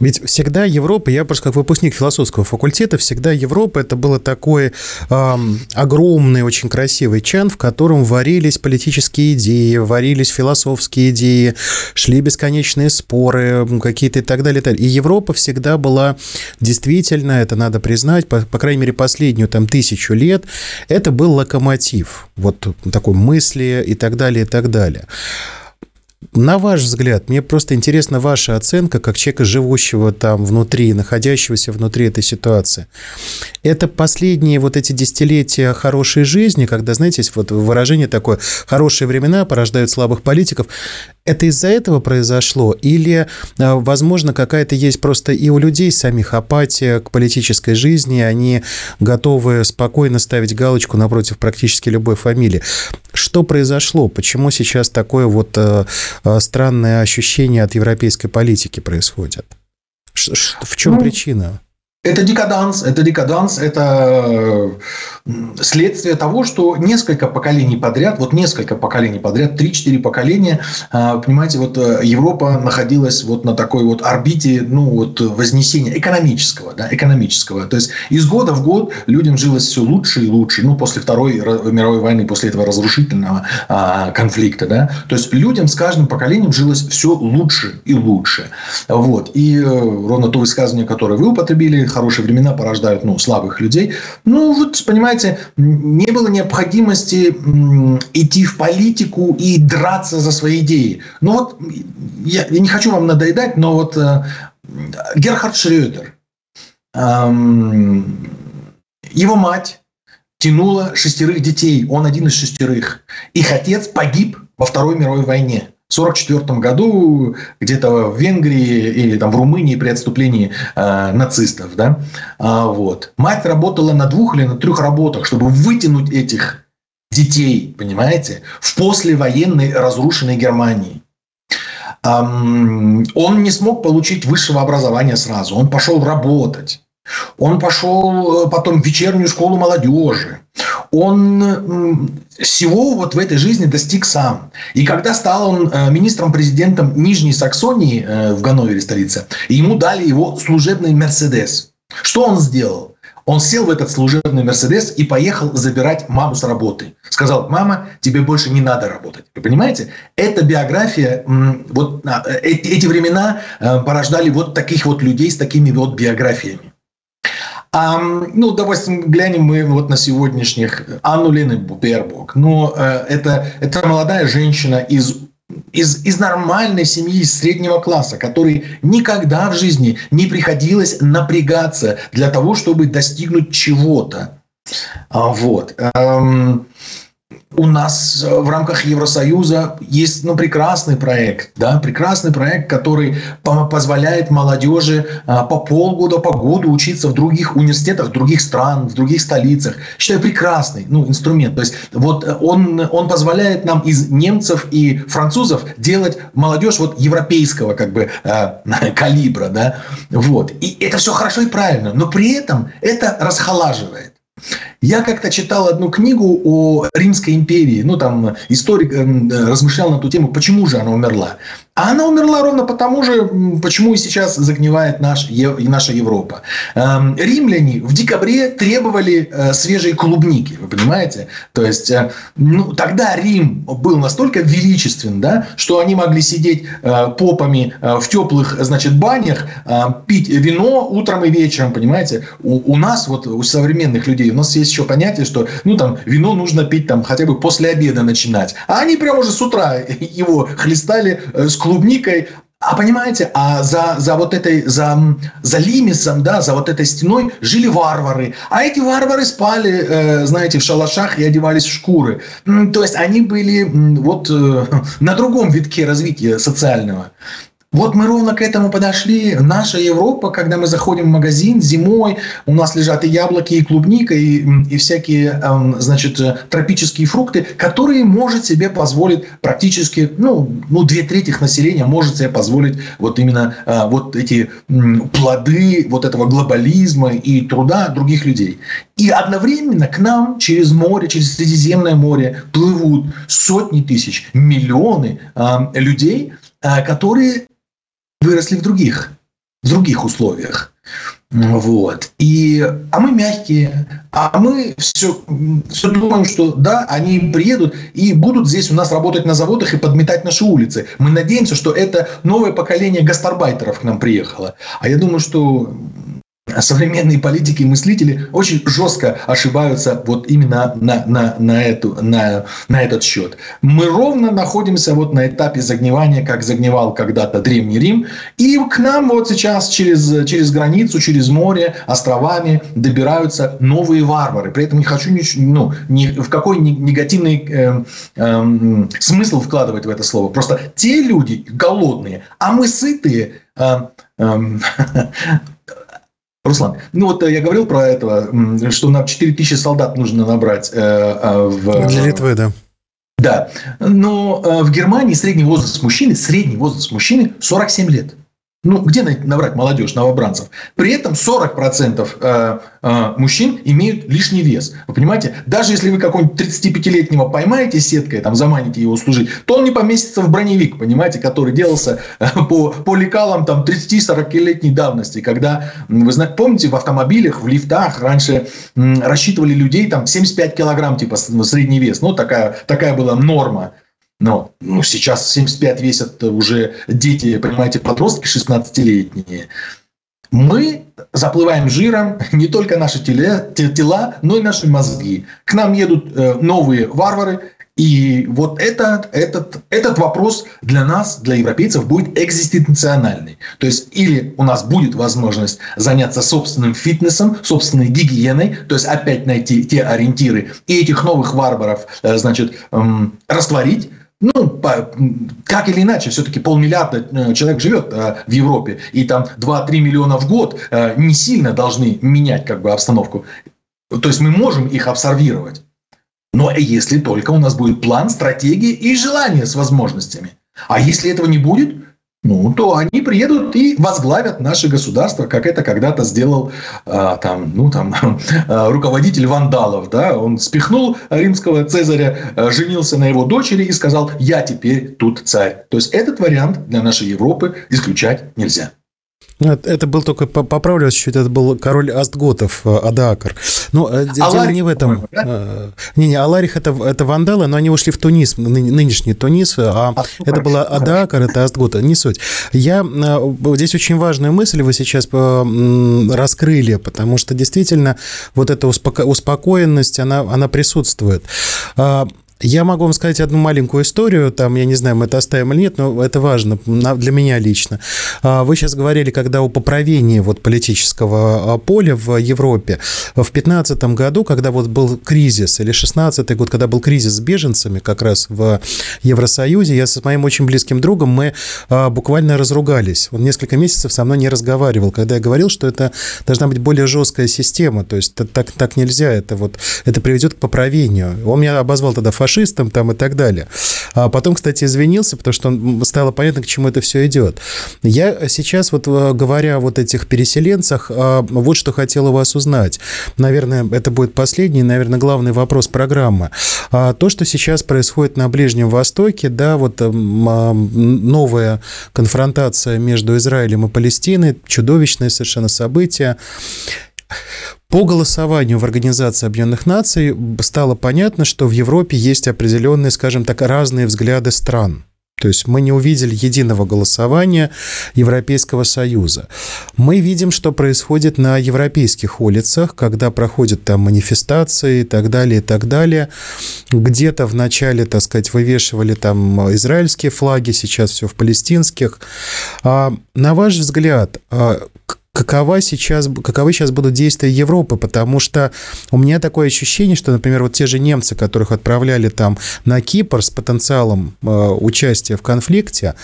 Ведь всегда Европа, я просто как выпускник философского факультета, всегда Европа это было такой э, огромный, очень красивый чан, в котором варились политические идеи, варились философские идеи, шли бесконечные споры какие-то и так далее. И, так далее. И Европа всегда была действительно, это надо признать, по, по крайней мере последнюю там, тысячу лет, это был локомотив вот такой мысли и так далее, и так далее. На ваш взгляд, мне просто интересна ваша оценка, как человека, живущего там внутри, находящегося внутри этой ситуации. Это последние вот эти десятилетия хорошей жизни, когда, знаете, вот выражение такое «хорошие времена порождают слабых политиков». Это из-за этого произошло? Или, возможно, какая-то есть просто и у людей самих апатия к политической жизни, они готовы спокойно ставить галочку напротив практически любой фамилии? Что произошло? Почему сейчас такое вот странное ощущение от европейской политики происходит? В чем причина? Это декаданс, это декаданс, это следствие того, что несколько поколений подряд, вот несколько поколений подряд, три-четыре поколения, понимаете, вот Европа находилась вот на такой вот орбите, ну вот вознесения экономического, да, экономического. То есть из года в год людям жилось все лучше и лучше, ну после Второй мировой войны, после этого разрушительного а, конфликта, да. То есть людям с каждым поколением жилось все лучше и лучше. Вот. И ровно то высказывание, которое вы употребили, хорошие времена порождают, ну, слабых людей. Ну, вот, понимаете, не было необходимости идти в политику и драться за свои идеи. Ну, вот, я, я не хочу вам надоедать, но вот э, Герхард Шрёдер, э, его мать тянула шестерых детей, он один из шестерых. Их отец погиб во Второй мировой войне. В сорок четвёртом году где-то в Венгрии или там в Румынии при отступлении э, нацистов, да, а, вот. Мать работала на двух или на трех работах, чтобы вытянуть этих детей, понимаете, в послевоенной разрушенной Германии. Эм, он не смог получить высшего образования сразу, он пошел работать. Он пошел потом в вечернюю школу молодежи. Он всего вот в этой жизни достиг сам. И когда стал он министром-президентом Нижней Саксонии в Ганновере, столице, ему дали его служебный Мерседес. Что он сделал? Он сел в этот служебный «Мерседес» и поехал забирать маму с работы. Сказал: мама, тебе больше не надо работать. Вы понимаете? Эта биография, вот эти времена порождали вот таких вот людей с такими вот биографиями. А, ну, допустим, глянем мы вот на сегодняшних Анну Лену Бербок. Ну, это, это молодая женщина из Из, из нормальной семьи, из среднего класса, которой никогда в жизни не приходилось напрягаться для того, чтобы достигнуть чего-то. Вот. У нас в рамках Евросоюза есть ну, прекрасный проект, да, прекрасный проект, который позволяет молодежи по полгода, по году учиться в других университетах, в других стран, в других столицах. Считаю, прекрасный ну, инструмент. То есть вот он, он позволяет нам из немцев и французов делать молодежь вот, европейского как бы, э, калибра. Да? Вот. И это все хорошо и правильно, но при этом это расхолаживает. Я как-то читал одну книгу о Римской империи. Ну, там историк размышлял на эту тему, почему же она умерла. А она умерла ровно потому же, почему и сейчас загнивает наш, наша Европа. Римляне в декабре требовали свежей клубники, вы понимаете? То есть, ну, тогда Рим был настолько величествен, да, что они могли сидеть попами в теплых, значит, банях, пить вино утром и вечером, понимаете? У, у нас, вот у современных людей, у нас есть еще понятие, что, ну, там, вино нужно пить там хотя бы после обеда начинать. А они прямо уже с утра его хлестали с клубникой. А понимаете, а за, за вот этой, за, за лимисом, да, за вот этой стеной жили варвары. А эти варвары спали, э, знаете, в шалашах и одевались в шкуры. То есть они были вот э, на другом витке развития социального. Вот мы ровно к этому подошли. Наша Европа, когда мы заходим в магазин зимой, у нас лежат и яблоки, и клубника, и, и всякие, значит, тропические фрукты, которые может себе позволить практически, ну, ну две трети населения может себе позволить вот именно вот эти плоды вот этого глобализма и труда других людей. И одновременно к нам через море, через Средиземное море плывут сотни тысяч, миллионы людей, которые выросли в других, в других условиях. Вот. И, а мы мягкие, а мы все, все думаем, что да, они приедут и будут здесь у нас работать на заводах и подметать наши улицы. Мы надеемся, что это новое поколение гастарбайтеров к нам приехало. А я думаю, что современные политики и мыслители очень жестко ошибаются вот именно на, на, на, эту, на, на этот счет. Мы ровно находимся вот на этапе загнивания, как загнивал когда-то Древний Рим. И к нам вот сейчас через, через границу, через море, островами добираются новые варвары. При этом не хочу ничего, ну, ни, в какой негативный э, э, смысл вкладывать в это слово. Просто те люди голодные, а мы сытые. Э, э, Руслан, ну вот я говорил про это, что нам четыре тысячи солдат нужно набрать. Э, в... Для Литвы, да. Да. Но в Германии средний возраст мужчины, средний возраст мужчины сорок семь лет. Ну, где набрать молодежь, новобранцев? При этом сорок процентов мужчин имеют лишний вес. Вы понимаете, даже если вы какого-нибудь тридцатипятилетнего поймаете сеткой, там, заманите его служить, то он не поместится в броневик, понимаете, который делался по, по лекалам там, тридцати-сорокалетней давности. Когда, вы знаете, помните, в автомобилях, в лифтах раньше рассчитывали людей там, семьдесят пять килограмм, типа средний вес. Ну, такая, такая была норма. Но ну, сейчас семьдесят пять весят уже дети, понимаете, подростки шестнадцатилетние. Мы заплываем жиром не только наши тела, но и наши мозги. К нам едут новые варвары. И вот этот, этот, этот вопрос для нас, для европейцев, будет экзистенциональный. То есть, или у нас будет возможность заняться собственным фитнесом, собственной гигиеной, то есть, опять найти те ориентиры и этих новых варваров, значит, растворить. Ну, по, как или иначе, все-таки полмиллиарда человек живет э, в Европе, и там два-три миллиона в год э, не сильно должны менять как бы, обстановку. То есть мы можем их абсорбировать. Но если только у нас будет план, стратегия и желание с возможностями. А если этого не будет, ну, то они приедут и возглавят наше государство, как это когда-то сделал э, там, ну, там, э, руководитель вандалов. Да? Он спихнул римского Цезаря, э, женился на его дочери и сказал: «Я теперь тут царь». То есть этот вариант для нашей Европы исключать нельзя. Это был только, поправлю вас чуть-чуть, это был король остготов, Адаакар. Но Аларих, дело не в этом. Да? Не, не, Аларих это, это вандалы, но они ушли в Тунис, нынешний Тунис, а, а это была Адаакар, это остготы, не суть. Я, здесь очень важную мысль вы сейчас раскрыли, потому что действительно вот эта успоко, успокоенность, она, она присутствует. Я могу вам сказать одну маленькую историю, там, я не знаю, мы это оставим или нет, но это важно для меня лично. Вы сейчас говорили, когда о поправении вот политического поля в Европе. В две тысячи пятнадцатом году, когда вот был кризис, или шестнадцатый год, когда был кризис с беженцами как раз в Евросоюзе, я с моим очень близким другом, мы буквально разругались. Он несколько месяцев со мной не разговаривал, когда я говорил, что это должна быть более жесткая система, то есть так, так нельзя, это, вот, это приведет к поправению. Он меня обозвал тогда фашистом. фашистом там и так далее. А потом, кстати, извинился, потому что стало понятно, к чему это все идет. Я сейчас, вот говоря о вот этих переселенцах, вот что хотел у вас узнать. Наверное, это будет последний, наверное, главный вопрос программы. То, что сейчас происходит на Ближнем Востоке, да, вот новая конфронтация между Израилем и Палестиной, чудовищное совершенно событие. По голосованию в Организации Объединенных Наций стало понятно, что в Европе есть определенные, скажем так, разные взгляды стран. То есть мы не увидели единого голосования Европейского Союза. Мы видим, что происходит на европейских улицах, когда проходят там манифестации и так далее, и так далее. Где-то вначале, так сказать, вывешивали там израильские флаги, сейчас все в палестинских. А, на ваш взгляд, Какова сейчас, каковы сейчас будут действия Европы? Потому что у меня такое ощущение, что, например, вот те же немцы, которых отправляли там на Кипр с потенциалом э, участия в конфликте,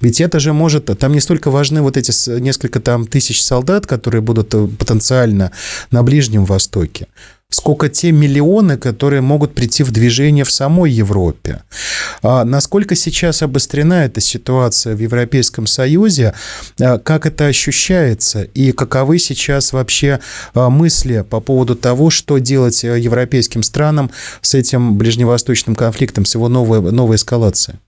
ведь это же может... Там не столько важны вот эти несколько там тысяч солдат, которые будут потенциально на Ближнем Востоке, сколько те миллионы, которые могут прийти в движение в самой Европе. А насколько сейчас обострена эта ситуация в Европейском Союзе, как это ощущается, и каковы сейчас вообще мысли по поводу того, что делать европейским странам с этим ближневосточным конфликтом, с его новой, новой эскалацией?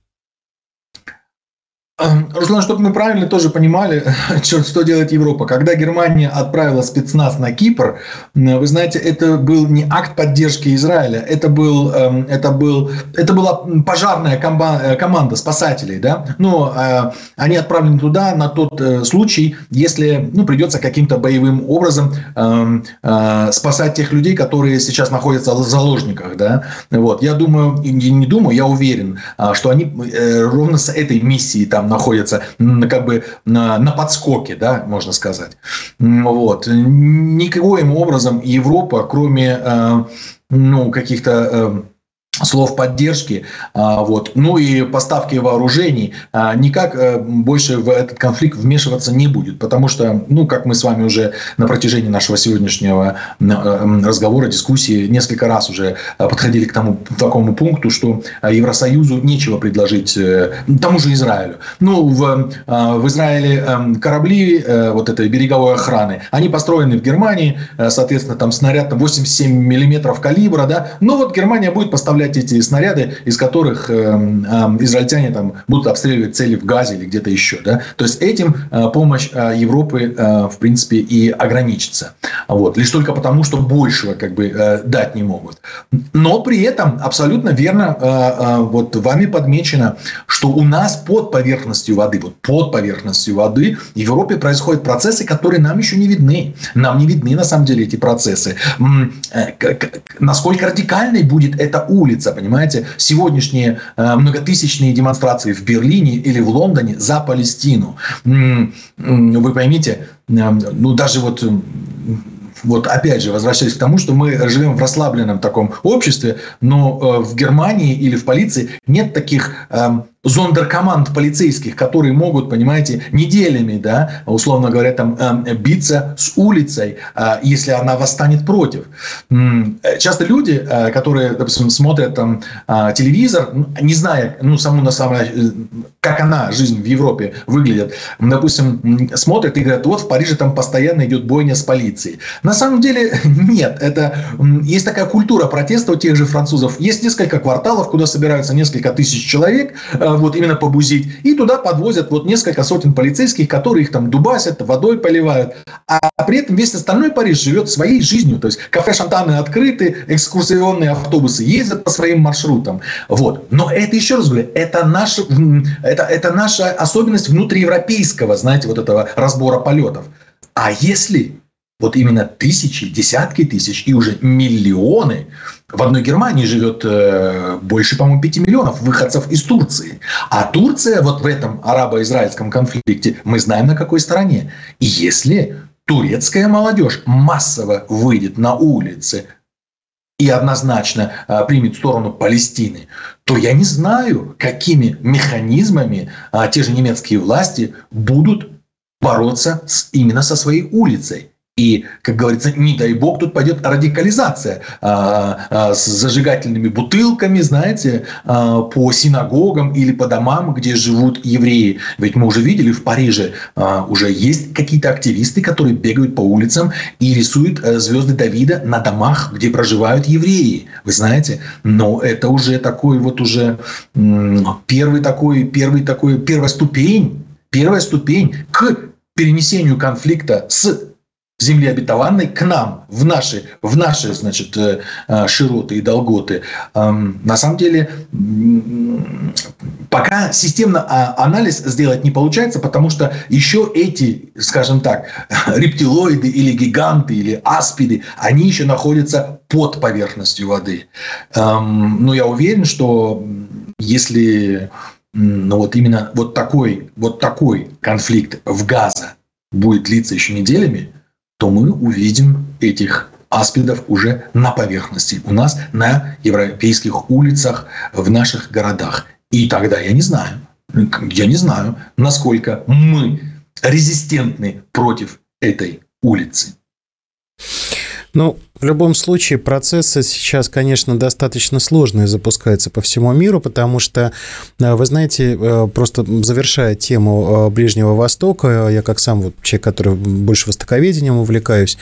Руслан, чтобы мы правильно тоже понимали, что делает Европа. Когда Германия отправила спецназ на Кипр, вы знаете, это был не акт поддержки Израиля, это, был, это, был, это была пожарная команда спасателей. Да? Но они отправлены туда на тот случай, если ну, придется каким-то боевым образом спасать тех людей, которые сейчас находятся в заложниках. Да? Вот. Я думаю, не думаю, я уверен, что они ровно с этой миссией там находятся как бы на, на подскоке, да, можно сказать. Вот. Никаким образом Европа, кроме э, ну, каких-то э, слов поддержки, э, вот, ну и поставки вооружений, э, никак э, больше в этот конфликт вмешиваться не будет. Потому что, ну, как мы с вами уже на протяжении нашего сегодняшнего э, разговора, дискуссии, несколько раз уже подходили к тому, к такому пункту, что Евросоюзу нечего предложить э, тому же Израилю. Ну, в, э, в Израиле э, корабли э, вот этой береговой охраны, они построены в Германии, э, соответственно, там снаряд там, восемьдесят семь миллиметров калибра, да, но вот Германия будет поставлять эти снаряды, из которых э, э, израильтяне там, будут обстреливать цели в Газе или где-то еще. Да? То есть этим э, помощь э, Европы э, в принципе и ограничится. Вот. Лишь только потому, что большего как бы, э, дать не могут. Но при этом абсолютно верно э, э, вот вами подмечено, что у нас под поверхностью воды, вот под поверхностью воды в Европе происходят процессы, которые нам еще не видны. Нам не видны на самом деле эти процессы. Насколько радикальной будет эта улица? Понимаете, сегодняшние э, многотысячные демонстрации в Берлине или в Лондоне за Палестину. М-м, вы поймите, э, ну даже вот... Вот опять же, возвращаясь к тому, что мы живем в расслабленном таком обществе, но э, в Германии или в полиции нет таких э, зондеркоманд полицейских, которые могут, понимаете, неделями, да, условно говоря, там, э, биться с улицей, э, если она восстанет против. Часто люди, э, которые, допустим, смотрят там, э, телевизор, не зная, ну, саму на самом деле, как она, жизнь в Европе выглядит, допустим, смотрят и говорят, вот в Париже там постоянно идет бойня с полицией. На самом деле нет. Это, есть такая культура протеста у тех же французов. Есть несколько кварталов, куда собираются несколько тысяч человек э, вот именно побузить. И туда подвозят вот несколько сотен полицейских, которые их там дубасят, водой поливают. А при этом весь остальной Париж живет своей жизнью. То есть кафе-шантаны открыты, экскурсионные автобусы ездят по своим маршрутам. Вот. Но это, еще раз говорю, это, наш, это, это наша особенность внутриевропейского, знаете, вот этого разбора полетов. А если... Вот именно тысячи, десятки тысяч и уже миллионы. В одной Германии живет э, больше, по-моему, пяти миллионов выходцев из Турции. А Турция вот в этом арабо-израильском конфликте, мы знаем, на какой стороне. И если турецкая молодежь массово выйдет на улицы и однозначно э, примет сторону Палестины, то я не знаю, какими механизмами э, те же немецкие власти будут бороться с, именно со своей улицей. И, как говорится, не дай бог, тут пойдет радикализация а, а, с зажигательными бутылками, знаете, а, по синагогам или по домам, где живут евреи. Ведь мы уже видели в Париже, а, уже есть какие-то активисты, которые бегают по улицам и рисуют звезды Давида на домах, где проживают евреи. Вы знаете, но это уже такой вот уже первый такой, первый такой, первая ступень, первая ступень к перенесению конфликта с земли обетованной к нам, в наши, в наши, значит, широты и долготы. На самом деле, пока системно анализ сделать не получается, потому что еще эти, скажем так, рептилоиды или гиганты, или аспиды, они еще находятся под поверхностью воды. Но я уверен, что если ну, вот именно вот такой, вот такой конфликт в Газе будет длиться еще неделями, то мы увидим этих аспидов уже на поверхности, у нас на европейских улицах, в наших городах. И тогда я не знаю, я не знаю, насколько мы резистентны против этой улицы. Ну, в любом случае, процессы сейчас, конечно, достаточно сложные запускаются по всему миру, потому что, вы знаете, просто завершая тему Ближнего Востока, я как сам вот человек, который больше востоковедением увлекаюсь,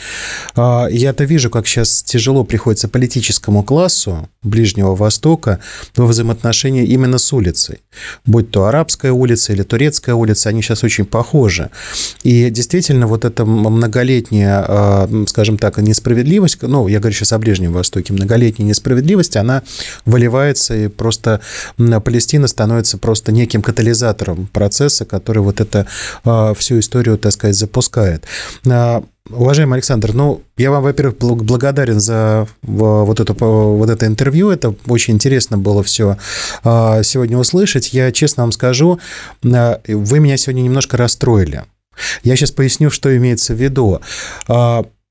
я-то вижу, как сейчас тяжело приходится политическому классу Ближнего Востока во взаимоотношении именно с улицей. Будь то Арабская улица или Турецкая улица, они сейчас очень похожи. И действительно, вот эта многолетняя, скажем так, несправедливость, ну, я говорю сейчас о Ближнем Востоке, многолетняя несправедливость, она выливается, и просто Палестина становится просто неким катализатором процесса, который вот это всю историю, так сказать, запускает. Уважаемый Александр, ну, я вам, во-первых, благодарен за вот это, вот это интервью. Это очень интересно было все сегодня услышать. Я честно вам скажу, вы меня сегодня немножко расстроили. Я сейчас поясню, что имеется в виду.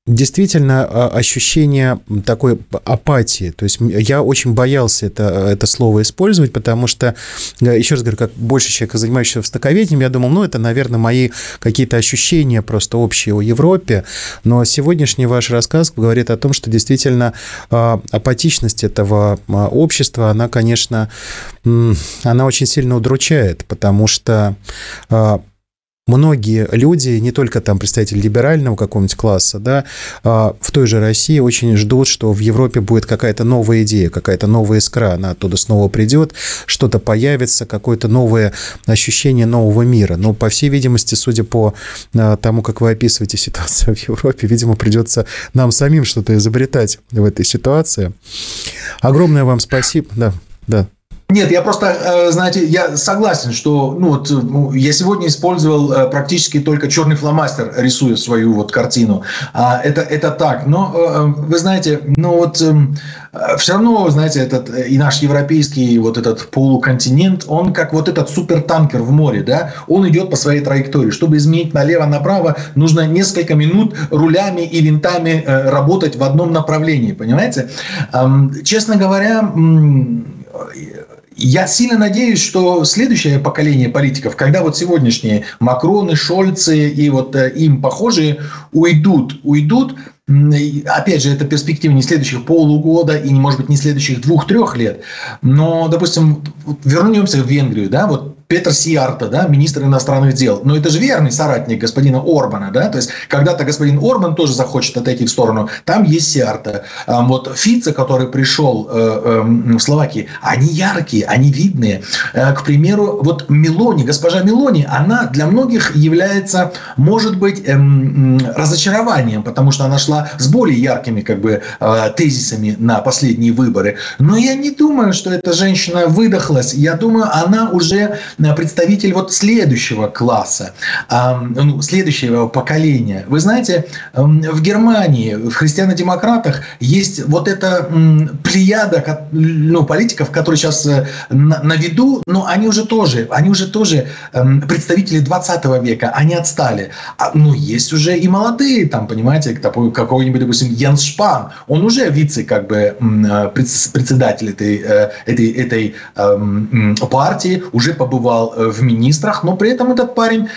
Действительно, ощущение такой апатии. То есть я очень боялся это, это слово использовать, потому что, еще раз говорю, как больше человека, занимающегося востоковедением, я думал, ну, это, наверное, мои какие-то ощущения просто общие о Европе. Но сегодняшний ваш рассказ говорит о том, что действительно апатичность этого общества, она, конечно, она очень сильно удручает, потому что... Многие люди, не только там представители либерального какого-нибудь класса, да, в той же России очень ждут, что в Европе будет какая-то новая идея, какая-то новая искра, она оттуда снова придет, что-то появится, какое-то новое ощущение нового мира. Но, по всей видимости, судя по тому, как вы описываете ситуацию в Европе, видимо, придется нам самим что-то изобретать в этой ситуации. Огромное вам спасибо. Да, да. Нет, я просто, знаете, я согласен, что ну, вот, я сегодня использовал практически только черный фломастер, рисуя свою вот картину. Это, это так. Но вы знаете, ну вот все равно, знаете, этот и наш европейский вот этот полуконтинент, он как вот этот супертанкер в море, да, он идет по своей траектории. Чтобы изменить налево-направо, нужно несколько минут рулями и винтами работать в одном направлении, понимаете? Честно говоря, я сильно надеюсь, что следующее поколение политиков, когда вот сегодняшние Макроны, Шольцы и вот им похожие уйдут, уйдут, опять же, это перспектива не следующих полугода и, может быть, не следующих двух-трех лет, но, допустим, вернемся в Венгрию, да, вот Петер Сиарта, да, министр иностранных дел. Но это же верный соратник господина Орбана. Да? То есть когда-то господин Орбан тоже захочет отойти в сторону. Там есть Сиарта. Вот Фицо, который пришел в Словакии, они яркие, они видные. К примеру, вот Мелони, госпожа Мелони, она для многих является, может быть, разочарованием, потому что она шла с более яркими как бы тезисами на последние выборы. Но я не думаю, что эта женщина выдохлась. Я думаю, она уже представитель вот следующего класса, ну, следующего поколения. Вы знаете, в Германии, в христиано-демократах есть вот эта плеяда, ну, политиков, которые сейчас на, на виду, но они уже тоже, они уже тоже представители двадцатого века, они отстали. Ну, есть уже и молодые, там, понимаете, какой-нибудь, допустим, Ян Шпан, он уже вице, как бы, председатель этой, этой, этой партии, уже побывал в министрах, но при этом этот парень,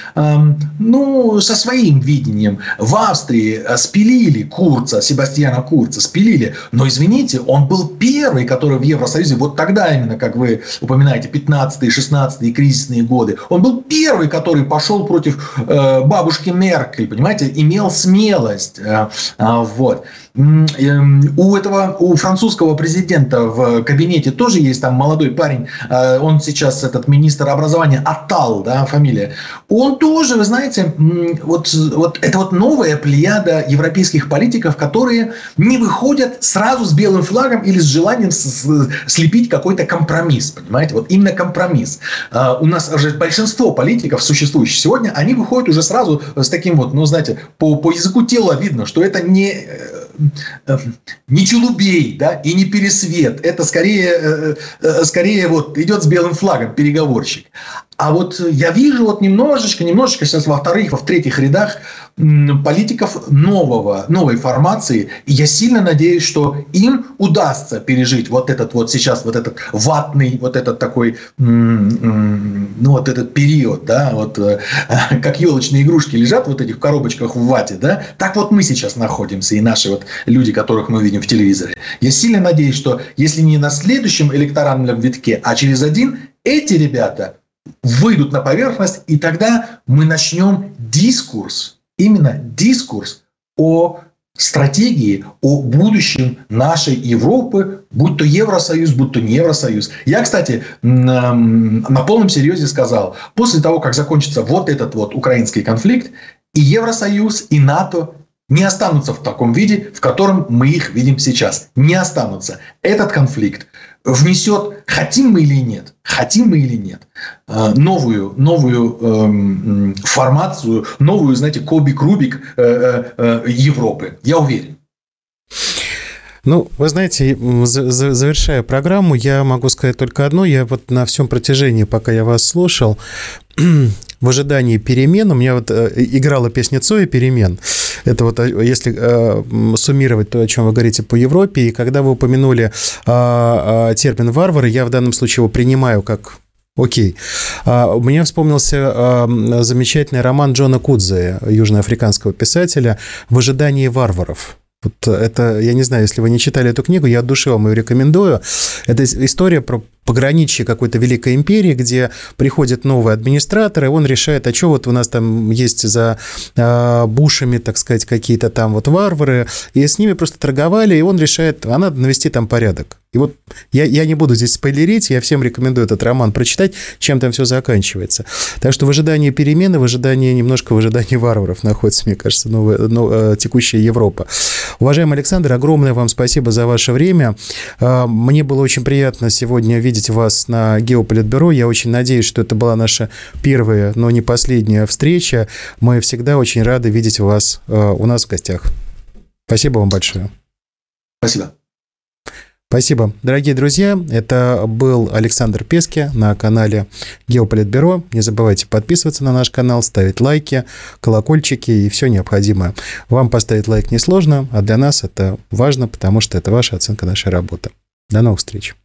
ну, со своим видением. В Австрии спилили Курца, Себастьяна Курца, спилили, но, извините, он был первый, который в Евросоюзе, вот тогда именно, как вы упоминаете, пятнадцатые, шестнадцатые кризисные годы, он был первый, который пошел против бабушки Меркель, понимаете, имел смелость. Вот. У этого, у французского президента в кабинете тоже есть там молодой парень, он сейчас этот министр образования, Атал, да, фамилия. Он тоже, вы знаете, вот, вот это вот новая плеяда европейских политиков, которые не выходят сразу с белым флагом или с желанием слепить какой-то компромисс, понимаете, вот именно компромисс. У нас уже большинство политиков, существующих сегодня, они выходят уже сразу с таким вот, ну, знаете, по, по языку тела видно, что это не... не Челубей, да, и не Пересвет. Это скорее, скорее вот идет с белым флагом переговорщик. А вот я вижу вот немножечко, немножечко сейчас во вторых, во в третьих рядах политиков нового, новой формации. И я сильно надеюсь, что им удастся пережить вот этот вот сейчас, вот этот ватный, вот этот такой, ну, вот этот период, да, вот как елочные игрушки лежат вот этих коробочках в вате, да, так вот мы сейчас находимся и наши вот люди, которых мы видим в телевизоре. Я сильно надеюсь, что если не на следующем электоральном витке, а через один, эти ребята выйдут на поверхность, и тогда мы начнем дискурс, именно дискурс о стратегии, о будущем нашей Европы, будь то Евросоюз, будь то не Евросоюз. Я, кстати, на, на полном серьезе сказал, после того, как закончится вот этот вот украинский конфликт, и Евросоюз, и НАТО не останутся в таком виде, в котором мы их видим сейчас. Не останутся. Этот конфликт внесет, хотим мы или нет, хотим мы или нет, новую, новую формацию, новую, знаете, кубик-рубик Европы. Я уверен. Ну, вы знаете, завершая программу, я могу сказать только одно. Я вот на всем протяжении, пока я вас слушал, в ожидании перемен, у меня вот играла песня Цоя «Перемен». Это вот если э, суммировать то, о чем вы говорите по Европе, и когда вы упомянули э, термин «варвары», я в данном случае его принимаю как окей. Э, у меня вспомнился э, замечательный роман Джона Кудзе, южноафриканского писателя, «В ожидании варваров». Вот это, я не знаю, если вы не читали эту книгу, я от души вам ее рекомендую. Это история про пограничье какой-то великой империи, где приходит новый администратор, и он решает, а что вот у нас там есть за бушами, так сказать, какие-то там вот варвары, и с ними просто торговали, и он решает, а надо навести там порядок. И вот я, я не буду здесь спойлерить, я всем рекомендую этот роман прочитать, чем там все заканчивается. Так что в ожидании перемены, в ожидании немножко в ожидании варваров находится, мне кажется, новая, новая, текущая Европа. Уважаемый Александр, огромное вам спасибо за ваше время. Мне было очень приятно сегодня видеть вас на Геополитбюро. Я очень надеюсь, что это была наша первая, но не последняя встреча. Мы всегда очень рады видеть вас у нас в гостях. Спасибо вам большое. Спасибо. Спасибо. Дорогие друзья, это был Александр Песке на канале Геополитбюро. Не забывайте подписываться на наш канал, ставить лайки, колокольчики и все необходимое. Вам поставить лайк несложно, а для нас это важно, потому что это ваша оценка нашей работы. До новых встреч.